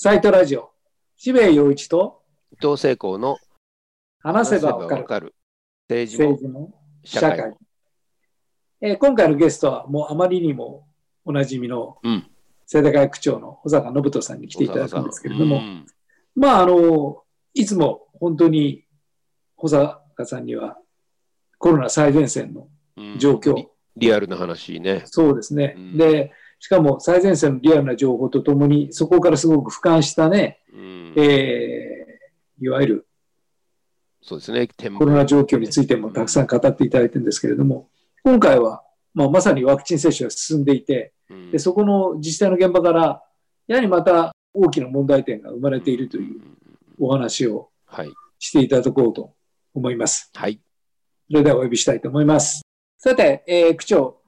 サイトラジオ、渋谷陽一と伊藤聖光の話せばわかる政治も社会。今回のゲストはもうあまりにもおなじみの世田谷区長の保坂信人さんに来ていただくんですけれども、まあいつも本当に保坂さんにはコロナ最前線の状況、リアルな話ね。そうですね。でしかも最前線のリアルな情報とともに、そこからすごく俯瞰したね、いわゆるそうですね、コロナ状況についてもたくさん語っていただいてるんですけれども、今回は、まさにワクチン接種が進んでいて、でそこの自治体の現場からやはりまた大きな問題点が生まれているというお話をしていただこうと思います。はい、それではお呼びしたいと思います。さて、区長、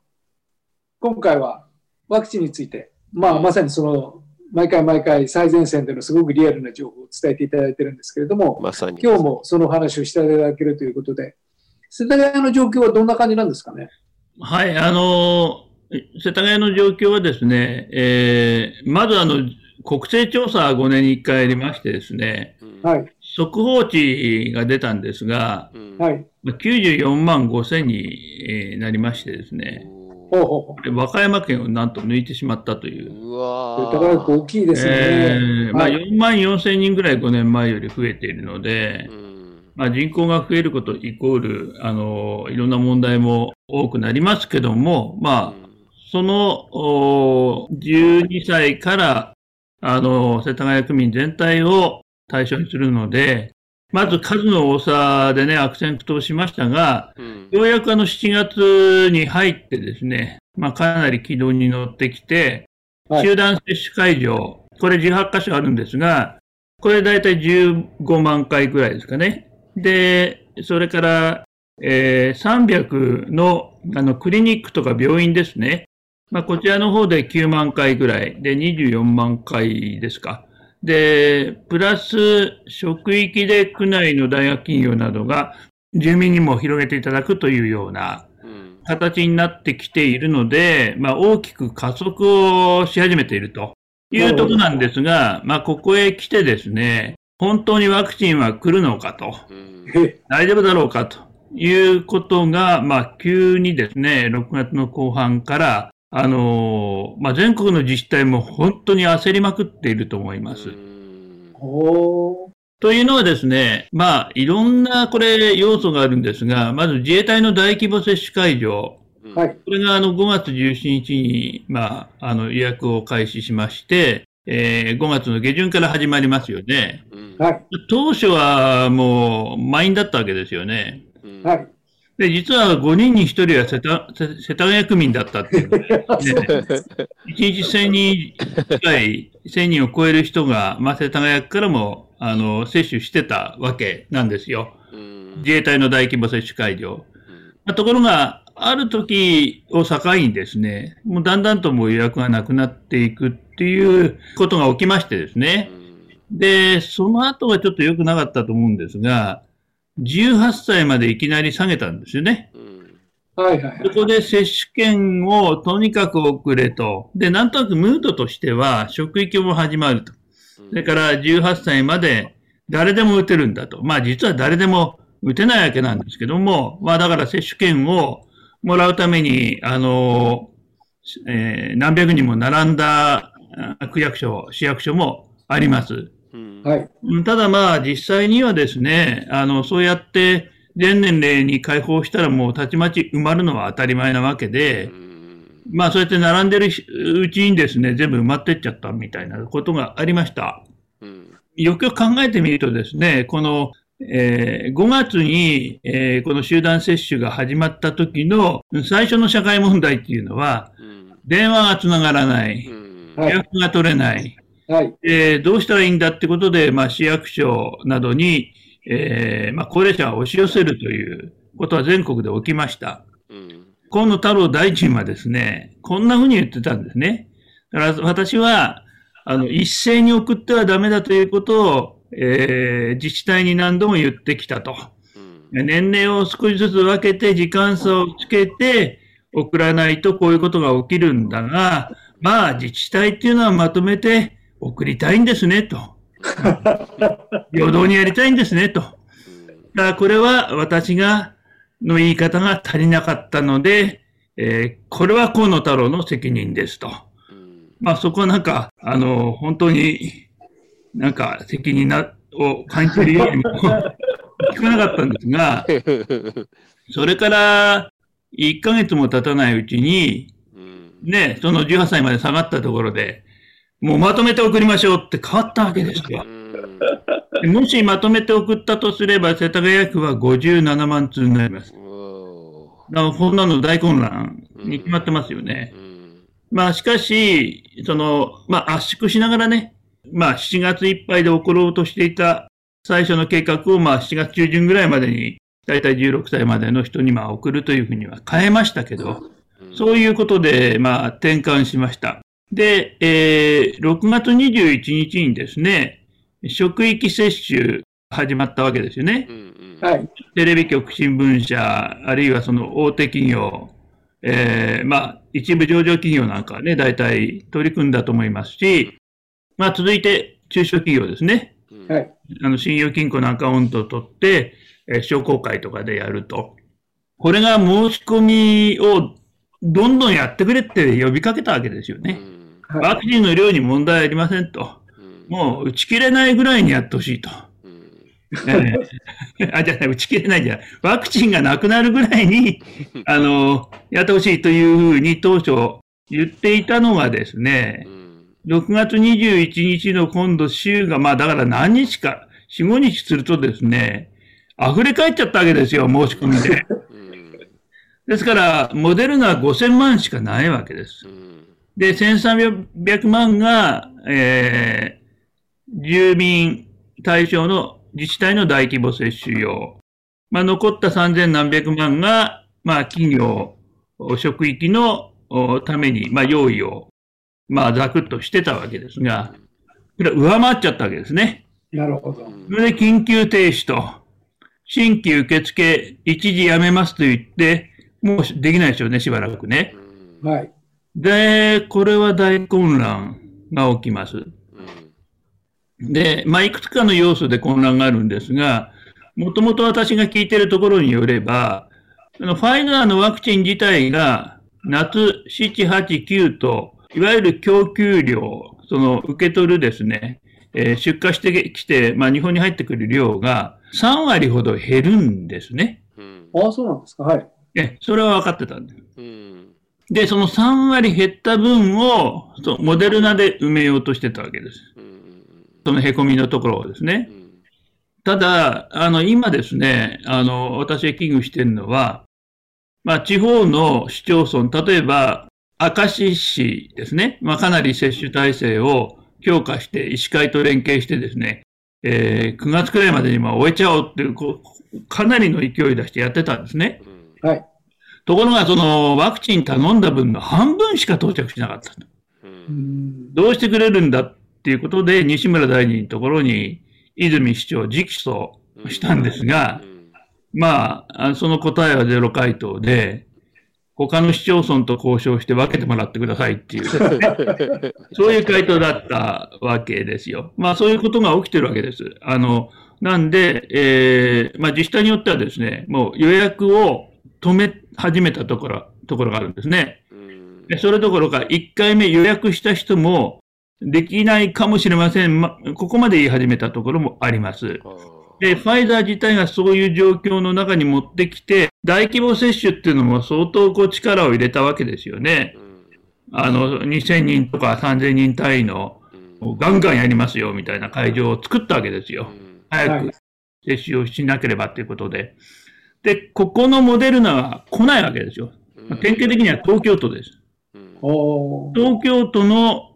今回はワクチンについて、まさにその毎回最前線でのすごくリアルな情報を伝えていただいてるんですけれども、まさに今日もその話をしていただけるということで、世田谷の状況はどんな感じなんですかね。はい、世田谷の状況はですね、まず国勢調査は5年に1回ありましてですね、はい、速報値が出たんですが、はい、94万5千になりましてですね、和歌山県をなんと抜いてしまったという。うわー。世田谷区大きいですね。4万4千人ぐらい5年前より増えているので、人口が増えることイコール、いろんな問題も多くなりますけども、その、12歳から、世田谷区民全体を対象にするので、まず数の多さでね、悪戦苦闘しましたが、ようやく7月に入ってですね、かなり軌道に乗ってきて、集団接種会場、これ18カ所あるんですが、これだいたい15万回ぐらいですかね。で、それから、300の、クリニックとか病院ですね。こちらの方で9万回ぐらい。で、24万回ですか。で、プラス、職域で区内の大学企業などが、住民にも広げていただくというような形になってきているので、大きく加速をし始めているというところなんですが、ここへ来てですね、本当にワクチンは来るのかと、大丈夫だろうかということが、急にですね、6月の後半から、全国の自治体も本当に焦りまくっていると思います。というのはですね、いろんなこれ要素があるんですが、まず自衛隊の大規模接種会場、これが5月17日に、予約を開始しまして、5月の下旬から始まりますよね。当初はもう満員だったわけですよね。で、実は5人に1人は世田谷区民だったっていうので、1日1000人近い、1000人を超える人が、世田谷区からも接種してたわけなんですよ。自衛隊の大規模接種会場。ところが、ある時を境にですね、もうだんだんともう予約がなくなっていくっていうことが起きましてですね。で、その後はちょっと良くなかったと思うんですが、18歳までいきなり下げたんですよね。そこで接種券をとにかく送れと。で、なんとなくムードとしては、職域も始まると。それから18歳まで誰でも打てるんだと。実は誰でも打てないわけなんですけども、だから接種券をもらうために、何百人も並んだ区役所、市役所もあります。ただ実際にはですね、そうやって全年齢に開放したらもうたちまち埋まるのは当たり前なわけで、そうやって並んでるうちにですね、全部埋まってっちゃったみたいなことがありました。よくよく考えてみるとですね、この、5月に、この集団接種が始まった時の最初の社会問題っていうのは、電話がつながらない、予約が取れない、どうしたらいいんだってことで、市役所などに、高齢者が押し寄せるということは全国で起きました。河野太郎大臣はですね、こんなふうに言ってたんですね。だから私は、一斉に送ってはダメだということを、自治体に何度も言ってきたと。年齢を少しずつ分けて時間差をつけて送らないとこういうことが起きるんだが、自治体っていうのはまとめて送りたいんですねと。平等にやりたいんですねと。だからこれは私が、の言い方が足りなかったので、これは河野太郎の責任ですと。まあそこはなんか、本当になんか責任を感じるようにも聞かなかったんですが、それから1ヶ月も経たないうちに、ね、その18歳まで下がったところで、もうまとめて送りましょうって変わったわけですよ。もしまとめて送ったとすれば、世田谷区は57万通になります。だからこんなの大混乱に決まってますよね。まあしかし、まあ圧縮しながらね、まあ7月いっぱいで送ろうとしていた最初の計画をまあ7月中旬ぐらいまでに、だいたい16歳までの人にまあ送るというふうには変えましたけど、そういうことでまあ転換しました。で、6月21日にですね、職域接種始まったわけですよね。はい。テレビ局、新聞社、あるいはその大手企業、まあ、一部上場企業なんかはね、大体取り組んだと思いますし、まあ、続いて中小企業ですね。はい。信用金庫のアカウントを取って、商工会とかでやると。これが申し込みをどんどんやってくれって呼びかけたわけですよね。ワクチンの量に問題ありませんと。もう打ち切れないぐらいにやってほしいと。あ、じゃあ打ち切れないじゃない。ワクチンがなくなるぐらいに、やってほしいというふうに当初言っていたのがですね、6月21日の今度週が、まあだから何日か、4、5日するとですね、溢れ返っちゃったわけですよ、申し込みで。ですから、モデルナは5000万しかないわけです。で、1300万が、住民対象の自治体の大規模接種用。まあ、残った3000何百万が、まあ、企業、職域のために、まあ、用意を、まあ、ざくっとしてたわけですが、これは上回っちゃったわけですね。なるほど。それで、緊急停止と、新規受付一時やめますと言って、もうできないでしょうね、しばらくね。はい。で、これは大混乱が起きます。で、まあ、いくつかの要素で混乱があるんですが、もともと私が聞いているところによれば、ファイザーのワクチン自体が、夏7、8、9と、いわゆる供給量、受け取るですね、出荷してきて、まあ、日本に入ってくる量が3割ほど減るんですね。ああ、そうなんですか。はい。それは分かってたんです。で、その3割減った分を、モデルナで埋めようとしてたわけです。その凹みのところをですね。ただ、今ですね、私が危惧しているのは、まあ、地方の市町村、例えば、明石市ですね。まあ、かなり接種体制を強化して、医師会と連携してですね、9月くらいまでにまあ終えちゃおうっていう、かなりの勢い出してやってたんですね。はい。ところが、ワクチン頼んだ分の半分しか到着しなかった。どうしてくれるんだっていうことで、西村大臣のところに、泉市長直訴したんですが、まあ、その答えはゼロ回答で、他の市町村と交渉して分けてもらってくださいっていう、そういう回答だったわけですよ。まあ、そういうことが起きてるわけです。なんで、まあ、自治体によってはですね、もう予約を止め始めたところがあるんですね。それどころか、1回目予約した人もできないかもしれません。ここまで言い始めたところもあります。で、ファイザー自体がそういう状況の中に持ってきて、大規模接種っていうのも相当力を入れたわけですよね。2000人とか3000人単位のガンガンやりますよみたいな会場を作ったわけですよ。早く接種をしなければということで。で、ここのモデルナは来ないわけですよ。典型的には東京都です。東京都の、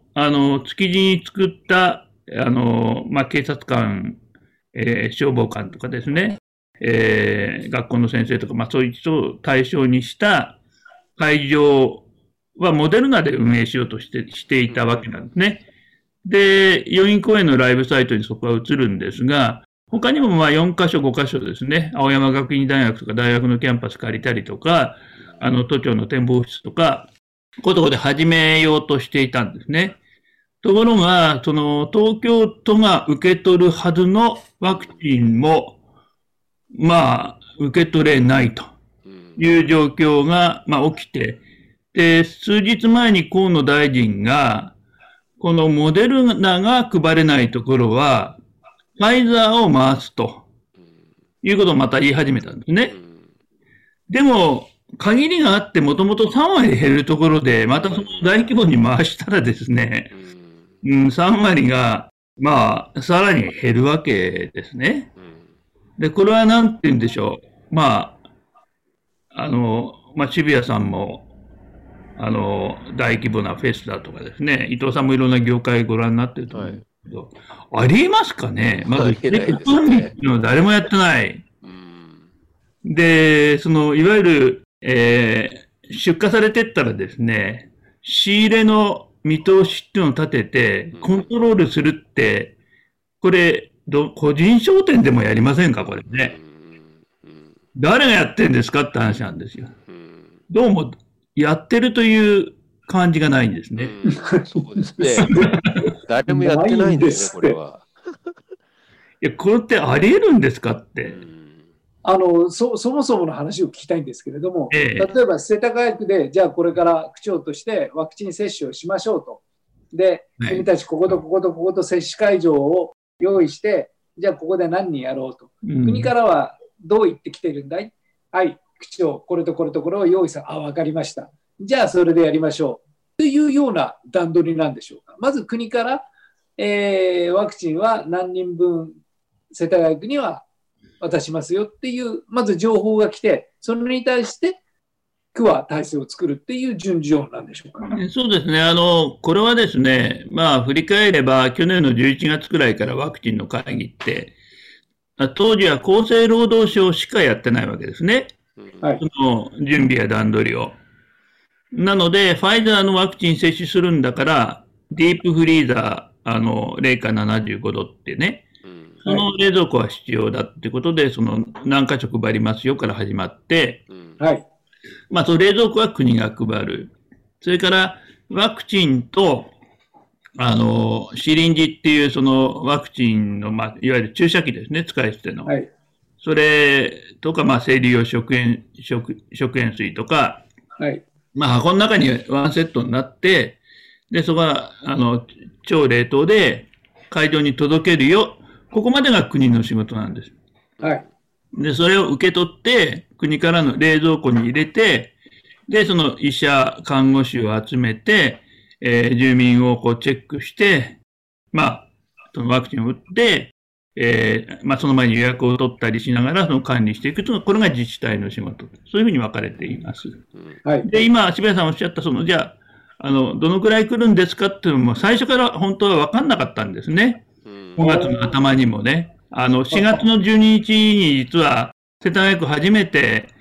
築地に作った、まあ、警察官、消防官とかですね、学校の先生とか、まあ、そういう人を対象にした会場はモデルナで運営しようとしていたわけなんですね。で、代々木公園のライブサイトにそこは映るんですが、他にもまあ4カ所5カ所ですね、青山学院大学とか大学のキャンパス借りたりとか、都庁の展望室とか、こういうところで始めようとしていたんですね。ところが、その東京都が受け取るはずのワクチンも、まあ、受け取れないという状況が、まあ、起きて、で、数日前に河野大臣が、このモデルナが配れないところは、ファイザーを回すということをまた言い始めたんですね。でも、限りがあって、もともと3割減るところで、またその大規模に回したらですね、3割が、まあ、さらに減るわけですね。で、これはなんて言うんでしょう。まあ、渋谷さんも、大規模なフェスだとかですね、伊藤さんもいろんな業界ご覧になってると思うんですけど、はい、ありえますかね、まず、誰もやってない。で、その、いわゆる、出荷されてったらですね、仕入れの見通しっていうのを立てて、コントロールするって、これ、個人商店でもやりませんか、これね。誰がやってんですかって話なんですよ。どうもやってるという感じがないんですね。そうですね。誰もやってないんですね、これは。いや、これってあり得るんですかって。そもそもの話を聞きたいんですけれども、例えば世田谷区で、じゃあこれから区長としてワクチン接種をしましょうと。で、君たちこことこことここと接種会場を用意して、じゃあここで何人やろうと。国からはどう言ってきてるんだい？はい。区長、これとこれとこれを用意さ、あ、分かりました。じゃあ、それでやりましょう。というような段取りなんでしょうか。まず国から、ワクチンは何人分、世田谷区には渡しますよっていう、まず情報が来て、それに対して、区は体制を作るっていう順序なんでしょうか。そうですね。これはですね、まあ、振り返れば、去年の11月くらいからワクチンの会議って、当時は厚生労働省しかやってないわけですね。はい、その準備や段取りを。なので、ファイザーのワクチン接種するんだから、ディープフリーザー、零下75度ってね、その冷蔵庫は必要だってことで、その何か所配りますよから始まって、はい、まあ、その冷蔵庫は国が配る。それから、ワクチンと、シリンジっていう、そのワクチンの、まあ、いわゆる注射器ですね、使い捨ての。はい、それとか、まあ、生理用食塩水とか、はい、まあ、箱の中にワンセットになって、で、そこは、超冷凍で会場に届けるよ。ここまでが国の仕事なんです。はい。で、それを受け取って、国からの冷蔵庫に入れて、で、その医者、看護師を集めて、住民をこうチェックして、まあ、そのワクチンを打って、まあ、その前に予約を取ったりしながらその管理していくと、これが自治体の仕事、そういうふうに分かれています。はい、で、今、渋谷さんおっしゃった、じゃあどのくらい来るんですかっていうのも、最初から本当は分かんなかったんですね、5月の頭にもね、4月の12日に実は、世田谷区初めて、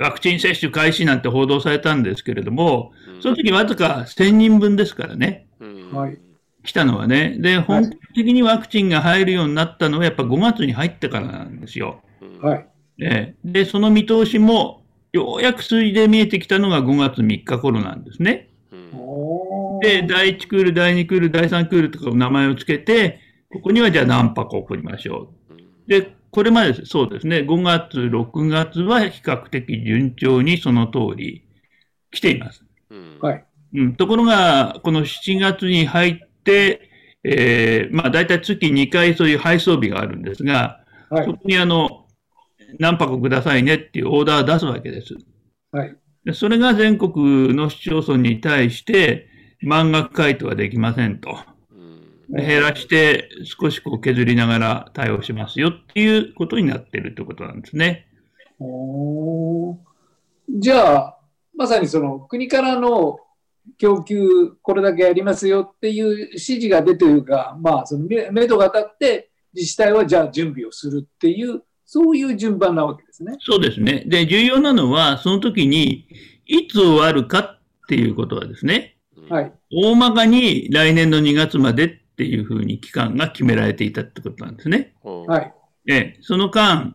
ワクチン接種開始なんて報道されたんですけれども、その時わずか1000人分ですからね。はい、来たのはね。で、本格的にワクチンが入るようになったのは、やっぱ5月に入ってからなんですよ。はい。で、その見通しも、ようやく数字で見えてきたのが5月3日頃なんですね。で、第1クール、第2クール、第3クールとか名前をつけて、ここにはじゃあ何箱送りましょう。で、これまでそうですね、5月、6月は比較的順調にその通り来ています。はい。うん、ところが、この7月に入って、で、まあ、大体月2回そういう配送日があるんですが、はい、そこに何箱くださいねっていうオーダーを出すわけです。はい、で、それが全国の市町村に対して、満額回答はできませんと。減らして、少しこう削りながら対応しますよっていうことになっているということなんですね。じゃあ、まさにその国からの供給、これだけやりますよっていう指示が出てるか、まあ、その目処が立って、自治体はじゃあ準備をするっていう、そういう順番なわけですね。そうですね。で、重要なのは、その時に、いつ終わるかっていうことはですね、はい、大まかに来年の2月までっていうふうに期間が決められていたってことなんですね。はい。その間、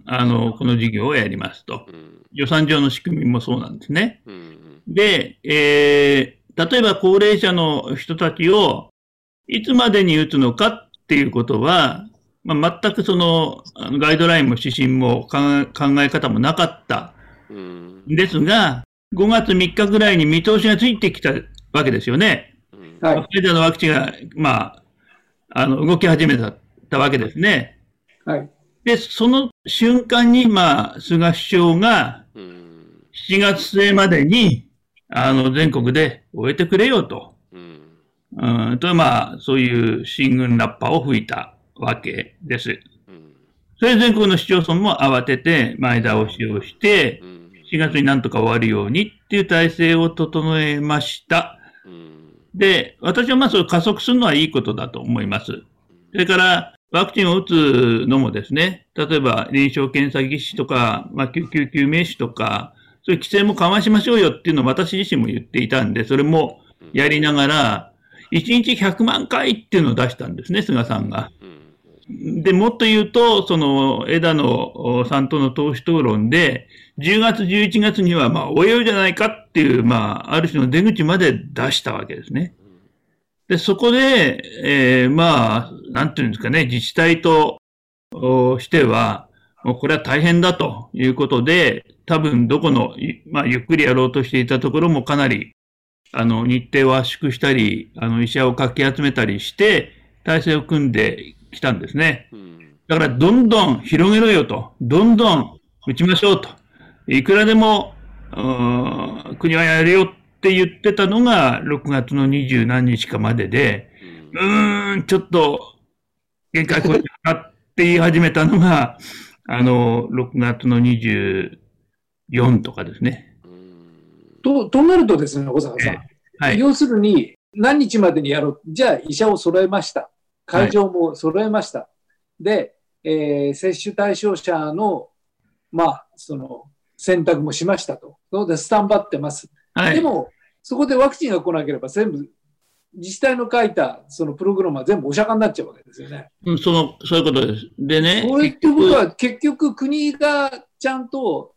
この事業をやりますと。予算上の仕組みもそうなんですね。で、例えば高齢者の人たちをいつまでに打つのかっていうことは、まあ、全くそのガイドラインも指針も考え方もなかったんですが、5月3日ぐらいに見通しがついてきたわけですよね。はい、ファイザーのワクチンが、まあ、動き始めたわけですね。はい、で、その瞬間に、まあ、菅首相が7月末までに全国で終えてくれよと。まあ、そういう進軍ラッパを吹いたわけです。それで全国の市町村も慌てて前倒しをして、4月になんとか終わるようにっていう体制を整えました。で、私はまあそれを加速するのはいいことだと思います。それから、ワクチンを打つのもですね、例えば臨床検査技師とか、まあ、救急救命士とか、そういう規制も緩和しましょうよっていうのを私自身も言っていたんで、それもやりながら、1日100万回っていうのを出したんですね、菅さんが。で、もっと言うと、その枝野さんとの党首討論で、10月、11月には、まあ、おようじゃないかっていう、まあ、ある種の出口まで出したわけですね。で、そこで、まあ、なんていうんですかね、自治体としては、もうこれは大変だということで、多分どこの、まあ、ゆっくりやろうとしていたところもかなり、日程を圧縮したり、医者をかき集めたりして、体制を組んできたんですね。だから、どんどん広げろよと、どんどん打ちましょうと、いくらでも、国はやれよって言ってたのが、6月の20何日かまでで、ちょっと、限界超えたなって言い始めたのが、6月の24とかですね。となるとですね、小坂さん、はい、要するに、何日までにやろう、じゃあ、医者を揃えました、会場も揃えました、はい、で、接種対象者の、まあ、その選択もしましたと、そうでスタンバってます、はい、でも、そこでワクチンが来なければ、全部、自治体の書いたそのプログラムは全部お釈迦になっちゃうわけですよね。うん、そういうことです。でね、そういうことは、結局、国がちゃんと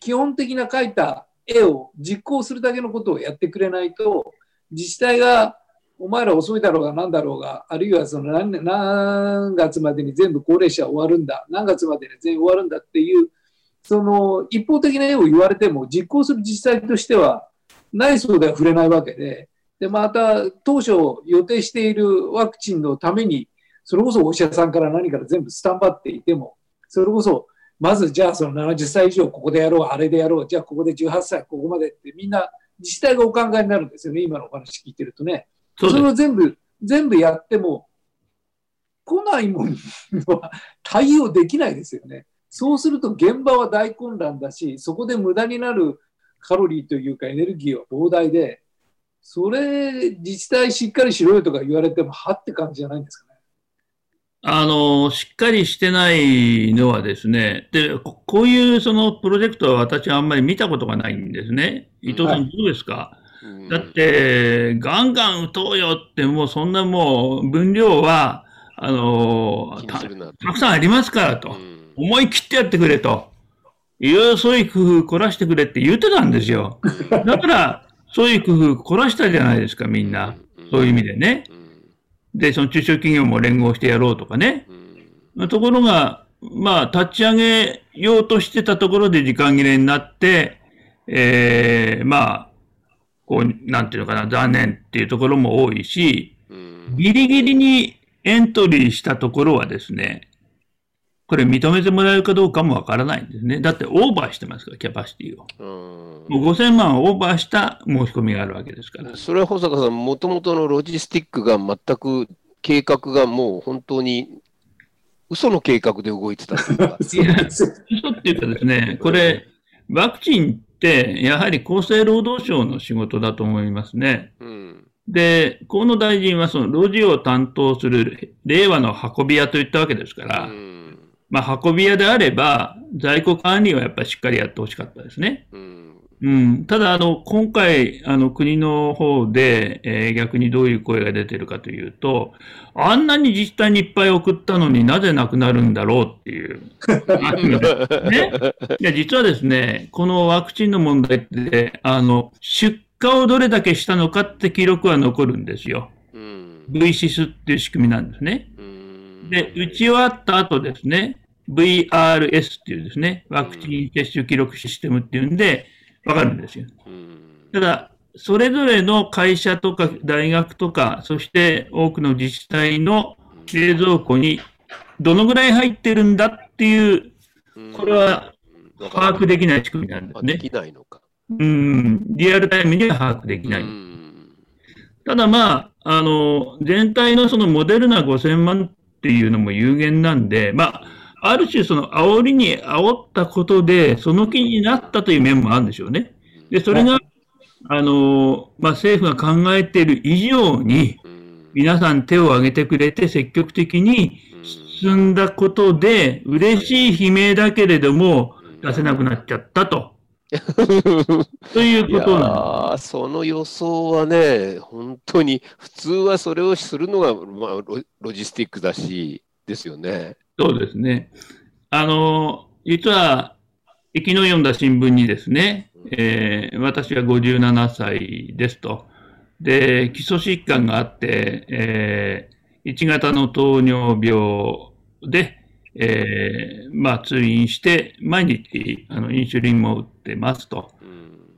基本的な書いた絵を実行するだけのことをやってくれないと、自治体がお前ら遅いだろうが何だろうが、あるいはその 何月までに全部高齢者終わるんだ、何月までに全員終わるんだっていう、その一方的な絵を言われても、実行する自治体としては、ないそうでは触れないわけで、でまた当初予定しているワクチンのために、それこそお医者さんから何から全部スタンバっていても、それこそ、まずじゃあその70歳以上ここでやろう、あれでやろう、じゃあここで18歳、ここまでってみんな自治体がお考えになるんですよね、今のお話聞いてるとね。それを全部やっても、来ないものは対応できないですよね。そうすると現場は大混乱だし、そこで無駄になるカロリーというかエネルギーは膨大で、それ自治体しっかりしろよとか言われても、はって感じじゃないんですかね。しっかりしてないのはですね、で、こういうそのプロジェクトは私はあんまり見たことがないんですね。伊藤さん、どうですか？はい、だって、ガンガン打とうよって、もうそんなもう分量は、たくさんありますからと。思い切ってやってくれと。いろいろそういう工夫凝らしてくれって言ってたんですよ。だから、そういう工夫凝らしたじゃないですか、みんな。そういう意味でね。で、その中小企業も連合してやろうとかね。ところが、まあ、立ち上げようとしてたところで時間切れになって、まあ、こう、なんていうのかな、残念っていうところも多いし、ギリギリにエントリーしたところはですね、これ認めてもらえるかどうかもわからないんですね。だってオーバーしてますから、キャパシティを。もう5000万をオーバーした申し込みがあるわけですから。それは保坂さん、もともとのロジスティックが全く、計画がもう本当に、嘘の計画で動いてたというか。いや、嘘っていうかですね、これ、ワクチンって、やはり厚生労働省の仕事だと思いますね。で、河野大臣はそのロジを担当する令和の運び屋といったわけですから、まあ、運び屋であれば、在庫管理はやっぱりしっかりやってほしかったですね。ただ、今回、国の方で、逆にどういう声が出てるかというと、あんなに自治体にいっぱい送ったのになぜなくなるんだろうっていう。ね、いや実はですね、このワクチンの問題って、出荷をどれだけしたのかって記録は残るんですよ。VSIS っていう仕組みなんですね。で、打ち終わった後ですね、VRS っていうですね、ワクチン接種記録システムっていうんで、わかるんですよ。ただ、それぞれの会社とか大学とか、そして多くの自治体の冷蔵庫にどのぐらい入ってるんだっていう、これは把握できない仕組みなんですね。できないのか。リアルタイムには把握できない。ただまあ、全体のそのモデルナ5000万っていうのも有限なんで、まあ、ある種その煽りに煽ったことで、その気になったという面もあるんでしょうね。で、それが、まあ、政府が考えている以上に、皆さん手を挙げてくれて積極的に進んだことで、嬉しい悲鳴だけれども、出せなくなっちゃったと。ということなんです。その予想はね、本当に普通はそれをするのが、まあ、ロジスティックだしですよね。そうですね。実は昨日読んだ新聞にですね、私は57歳ですと。で、基礎疾患があって、1型の糖尿病で、まあ、通院して、毎日インスリンも打ってますと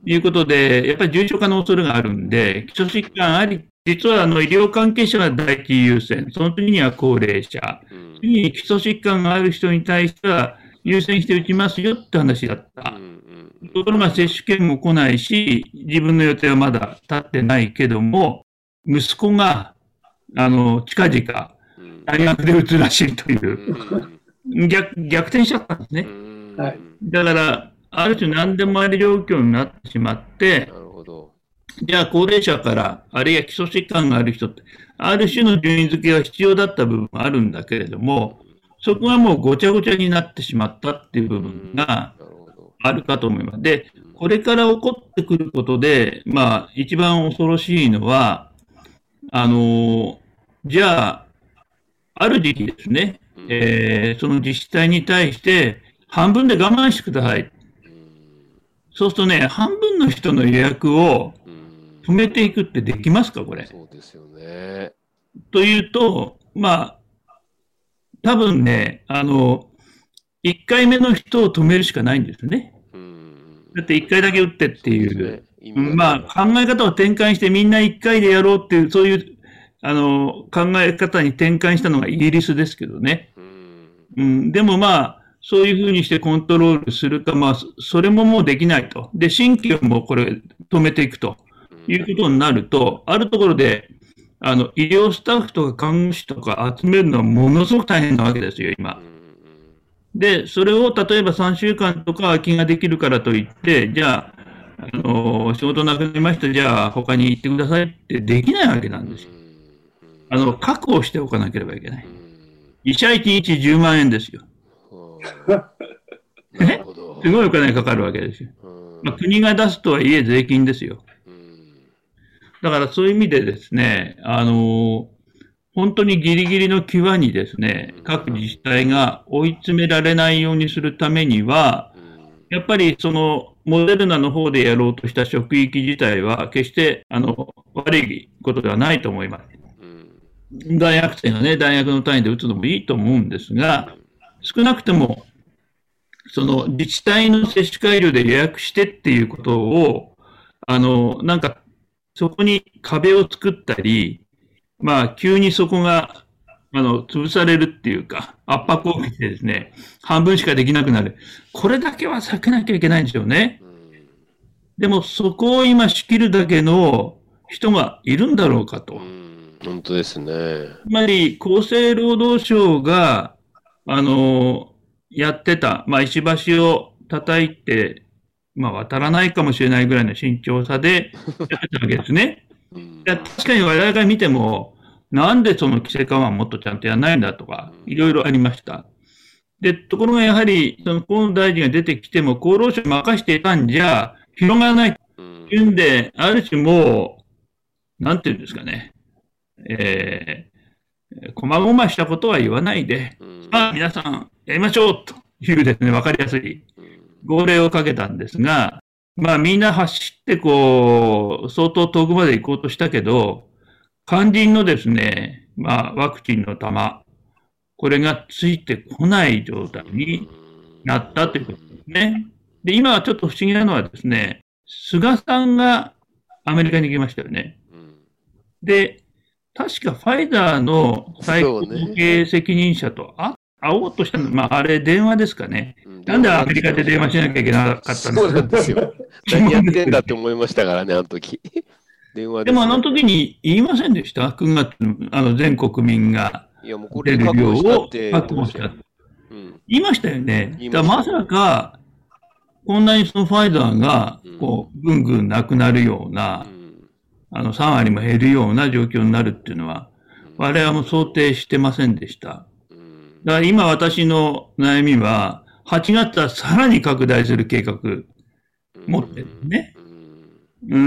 いうことで、やっぱり重症化の恐れがあるんで、基礎疾患あり、実は医療関係者が第一優先、その次には高齢者、次に基礎疾患がある人に対しては優先して打ちますよって話だった。ところが接種券も来ないし、自分の予定はまだ立ってないけども、息子が近々、大学で打つらしいという。逆転しちゃったんですね。はい、だから、ある種何でもあり状況になってしまって、じゃあ高齢者から、あるいは基礎疾患がある人って、ある種の順位付けが必要だった部分があるんだけれども、そこはもうごちゃごちゃになってしまったっていう部分があるかと思います。で、これから起こってくることで、まあ、一番恐ろしいのは、じゃあ、ある時期ですね、その自治体に対して半分で我慢してください。そうするとね、半分の人の予約を止めていくってできますか、これ。そうですよね。というと、まあ、多分ね、1回目の人を止めるしかないんですよね。だって1回だけ打ってっていう。まあ、考え方を転換してみんな1回でやろうっていう、そういう、考え方に転換したのがイギリスですけどね。でもまあ、そういうふうにしてコントロールするか、まあ、それももうできないと。で、新規をもうこれ止めていくということになると、あるところで、医療スタッフとか看護師とか集めるのはものすごく大変なわけですよ、今。で、それを例えば3週間とか空きができるからといって、じゃあ、仕事なくなりました、じゃあ他に行ってくださいってできないわけなんですよ。確保しておかなければいけない。医者1日10万円ですよ。すごいお金かかるわけですよ。まあ、国が出すとはいえ税金ですよ。だからそういう意味でですね、本当にギリギリの際にですね、各自治体が追い詰められないようにするためには、やっぱりそのモデルナの方でやろうとした職域自体は決して悪いことではないと思います。大学生がね、大学の単位で打つのもいいと思うんですが、少なくとも、その自治体の接種会場で予約してっていうことを、なんか、そこに壁を作ったり、まあ、急にそこが、潰されるっていうか、圧迫を受けてですね、半分しかできなくなる。これだけは避けなきゃいけないんですよね。でも、そこを今仕切るだけの人がいるんだろうかと。本当ですね。つまり、厚生労働省が、やってた、まあ、石橋を叩いて、まあ、渡らないかもしれないぐらいの慎重さでやってたわけですね。確かに我々が見ても、なんでその規制緩和もっとちゃんとやらないんだとか、いろいろありました。で、ところがやはり、その河野大臣が出てきても、厚労省に任せていたんじゃ、広がらないっていうんで、ある種もう、なんていうんですかね。こまごましたことは言わないで、さあ皆さんやりましょうというですね、わかりやすい号令をかけたんですが、まあみんな走ってこう、相当遠くまで行こうとしたけど、肝心のですね、ワクチンの弾、これがついてこない状態になったということですね。で、今はちょっと不思議なのはですね、菅さんがアメリカに行きましたよね。で、確かファイザーの最高経営責任者と会おうとしたの、あれ電話ですかね。なんでアメリカで電話しなきゃいけなかったんですか。そうなんですよ。何やってんだって思いましたからね、あの時。でもあの時に言いませんでした？ 9 月の全国民が出る量を確保した。言いましたよね。だからまさか、こんなにそのファイザーがぐんぐんなくなるような、3割も減るような状況になるっていうのは、我々も想定してませんでした。だから今私の悩みは、8月はさらに拡大する計画持ってるね。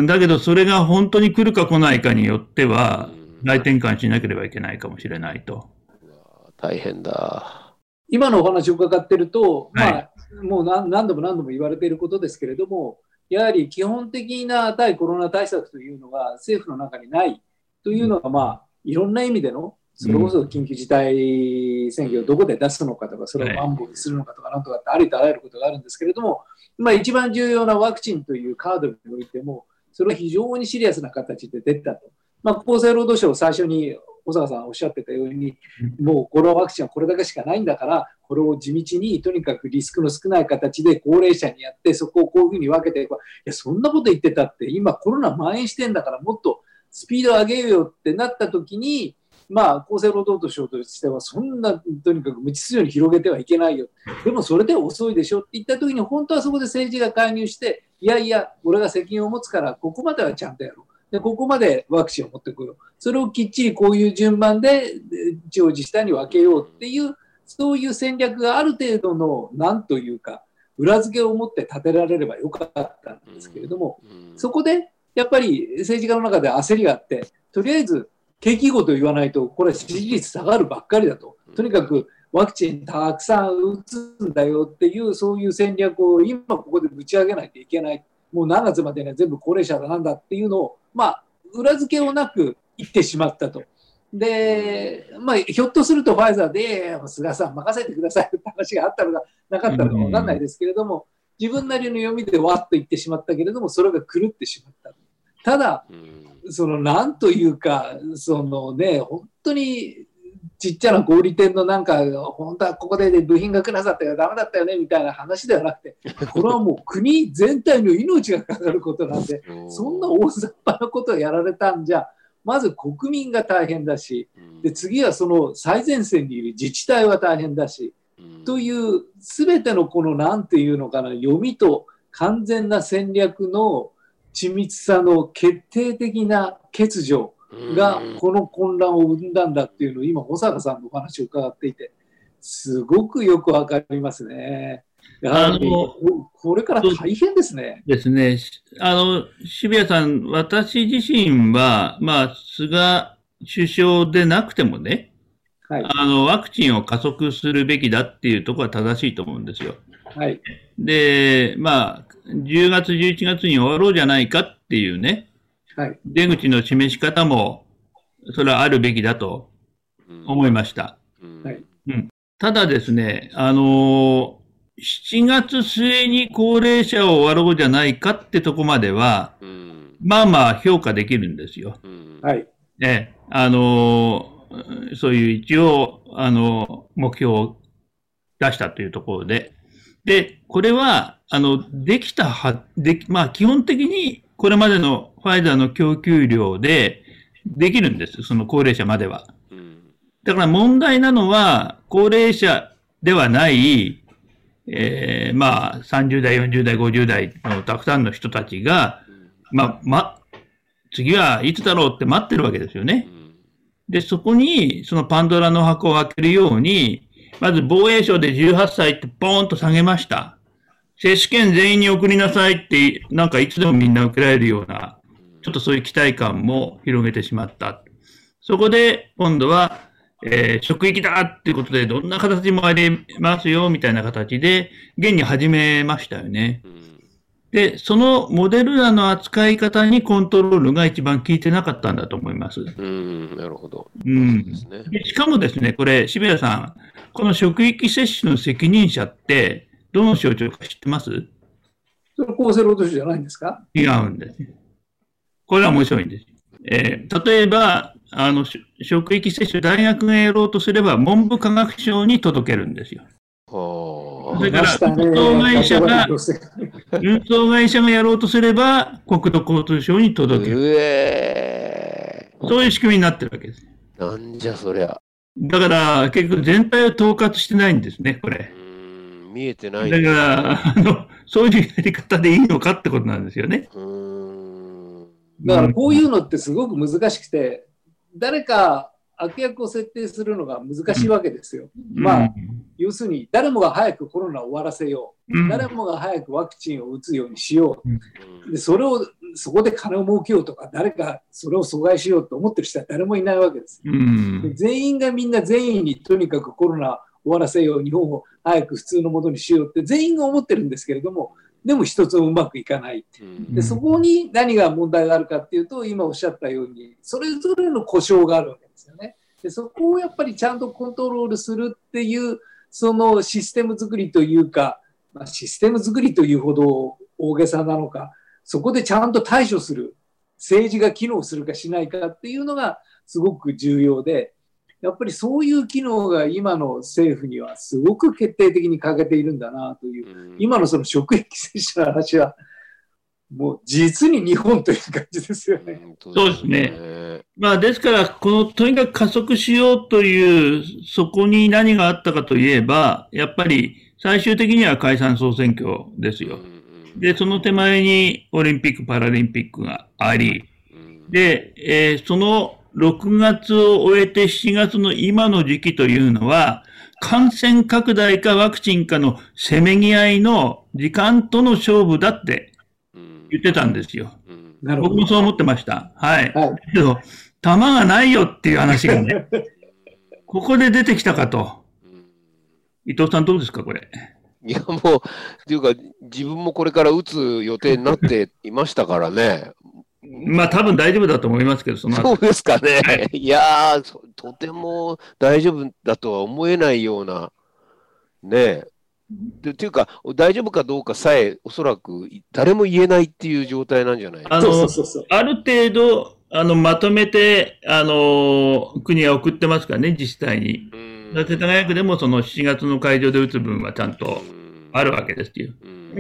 だけど、それが本当に来るか来ないかによっては、大転換しなければいけないかもしれないと。大変だ。今のお話を伺ってると、もう何度も言われていることですけれども、やはり基本的な対コロナ対策というのが政府の中にないというのが、いろんな意味での、それこそ緊急事態宣言をどこで出すのかとか、それをマンボウにするのかとか、なんとかってありとあらゆることがあるんですけれども、一番重要なワクチンというカードにおいても、それは非常にシリアスな形で出たと。厚生労働省、最初に小坂さんおっしゃってたように、もうこのワクチンはこれだけしかないんだから、これを地道にとにかくリスクの少ない形で高齢者にやって、そこをこういうふうに分けていく。いや、そんなこと言ってたって、今コロナ蔓延してんだから、もっとスピードを上げようよってなった時に、厚生労働省としては、そんな、とにかく無秩序に広げてはいけないよ。でも、それで遅いでしょって言ったときに、本当はそこで政治が介入して、いやいや、俺が責任を持つから、ここまではちゃんとやろう。で、ここまでワクチンを持ってこよう。それをきっちりこういう順番で、地方自治体に分けようっていう、そういう戦略がある程度の、なんというか、裏付けを持って立てられればよかったんですけれども、そこで、やっぱり政治家の中で焦りがあって、とりあえず、景気語と言わないと、これ支持率下がるばっかりだと。とにかくワクチンたくさん打つんだよっていう、そういう戦略を今ここでぶち上げないといけない。もう何月までね、全部高齢者だなんだっていうのを、裏付けをなく言ってしまったと。で、ひょっとするとファイザーで、菅さん任せてくださいって話があったのかなかったのかわかんないですけれども、自分なりの読みでわっと言ってしまったけれども、それが狂ってしまった。ただ、なんというか、本当にちっちゃな小売店の本当はここで部品が来なさったからダメだったよねみたいな話ではなくて、これはもう国全体の命がかかることなんで、そんな大雑把なことをやられたんじゃ、まず国民が大変だし、で次はその最前線にいる自治体は大変だし、というすべてのこのなんていうのかな、読みと完全な戦略の緻密さの決定的な欠如がこの混乱を生んだんだっていうのを今、保坂さんのお話を伺っていて、すごくよくわかりますね。これから大変ですね。ですね。渋谷さん、私自身は、菅首相でなくてもね、ワクチンを加速するべきだっていうところは正しいと思うんですよ。で、10月、11月に終わろうじゃないかっていうね、出口の示し方も、それはあるべきだと思いました。ただですね、7月末に高齢者を終わろうじゃないかってとこまでは、評価できるんですよ。そういう一応、目標を出したというところで。で、これは、できたは、基本的にこれまでのファイザーの供給量でできるんです。その高齢者までは。だから問題なのは、高齢者ではない、30代、40代、50代のたくさんの人たちが、次はいつだろうって待ってるわけですよね。で、そこに、そのパンドラの箱を開けるように、まず防衛省で18歳ってポーンと下げました。接種券全員に送りなさいって、いつでもみんな受けられるような、ちょっとそういう期待感も広げてしまった。そこで、今度は、職域だっていうことで、どんな形もありますよ、みたいな形で、現に始めましたよね。で、そのモデルナの扱い方にコントロールが一番効いてなかったんだと思います。なるほど。でしかもですね、これ、渋谷さん、この職域接種の責任者って、どの省庁か知ってます？それ厚生労働省じゃないんですか？違うんです。これは面白いんです。例えば、職域接種、大学がやろうとすれば、文部科学省に届けるんですよ。それから運送会社がやろうとすれば国土交通省に届ける、そういう仕組みになってるわけです。なんじゃそりゃ。だから結局全体を統括してないんですね、これ。見えてない、ね、だからそういうやり方でいいのかってことなんですよね。だからこういうのってすごく難しくて、誰か悪役を設定するのが難しいわけですよ。まあ、要するに誰もが早くコロナを終わらせよう、誰もが早くワクチンを打つようにしよう、でそこで金を儲けようとか、誰かそれを阻害しようと思ってる人は誰もいないわけです。で全員がみんな善意にとにかくコロナを終わらせよう、日本を早く普通のもとにしようって全員が思ってるんですけれども、でも一つもうまくいかない。でそこに何が問題があるかっていうと、今おっしゃったようにそれぞれの故障があるわけですよね。でそこをやっぱりちゃんとコントロールするっていうそのシステム作りというか、まあ、システム作りというほど大げさなのか、そこでちゃんと対処する政治が機能するかしないかっていうのがすごく重要で、やっぱりそういう機能が今の政府にはすごく決定的に欠けているんだなという、今のその職域接種の話はもう実に日本という感じですよね。そうですね。まあですから、このとにかく加速しようという、そこに何があったかといえば、やっぱり最終的には解散総選挙ですよ。で、その手前にオリンピック・パラリンピックがあり、で、その6月を終えて7月の今の時期というのは、感染拡大かワクチンかのせめぎ合いの時間との勝負だって言ってたんですよ。僕もそう思ってました。はい。けど、弾がないよっていう話がね、ここで出てきたかと。伊藤さんどうですか、これ。いや、もう、っていうか、自分もこれから打つ予定になっていましたからね。まあ、多分大丈夫だと思いますけど、その後。そうですかね。いやー、とても大丈夫だとは思えないような、ねえ。っていうか、大丈夫かどうかさえ、おそらく誰も言えないっていう状態なんじゃないですか。ある程度まとめて国は送ってますからね、自治体に。世田谷区でもその7月の会場で打つ分はちゃんとあるわけですよ。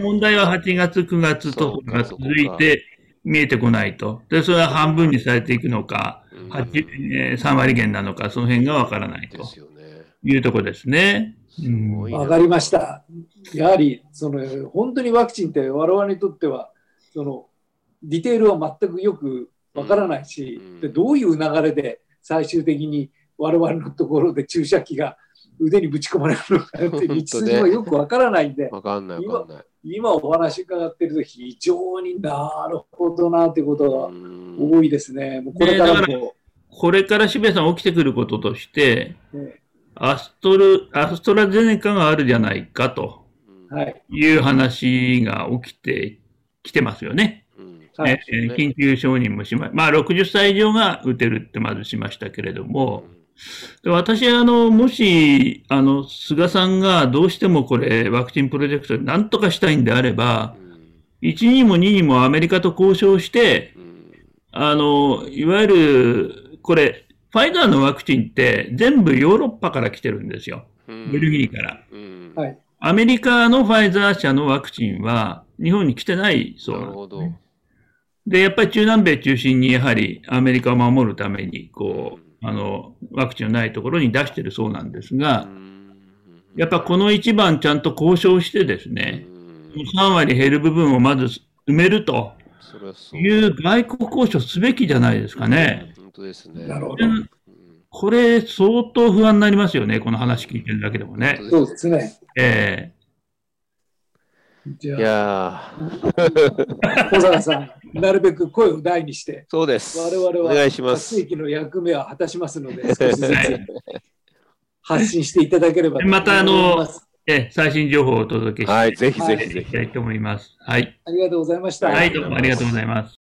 問題は8月、9月とかが続いて見えてこないと。で、それは半分にされていくのか、3割減なのか、その辺がわからないというところですね。わかりました。やはり本当にワクチンって我々にとってはディテールは全くよくわからないし、でどういう流れで最終的に我々のところで注射器が腕にぶち込まれるのかって道筋はよくわからないんで、今お話伺っていると非常になるほどなということが多いですね。もうこれから渋谷さん起きてくることとして、アストラゼネカがあるじゃないかという話が起きてきてますよね。緊急承認もしまあ60歳以上が打てるってまずしましたけれども、私はもし菅さんがどうしてもこれワクチンプロジェクトで何とかしたいんであれば、1にも2にもアメリカと交渉して、いわゆるこれ、ファイザーのワクチンって全部ヨーロッパから来てるんですよ。ベルギーから。アメリカのファイザー社のワクチンは日本に来てないそうなんですね。で、やっぱり中南米中心にやはりアメリカを守るために、ワクチンのないところに出してるそうなんですが、やっぱこの一番ちゃんと交渉してですね、3割減る部分をまず埋めるという外交交渉すべきじゃないですかね。これ、相当不安になりますよね、この話聞いてるだけでもね。そうですね。いやー、小坂さん、なるべく声を大にして、そうです。我々は発信機の役目は果たしますので、少しずつ発信していただければと思います。また最新情報をお届けして、はい、ぜひぜひぜひいきたいと思います。はい。ありがとうございました。はい、どうもありがとうございます。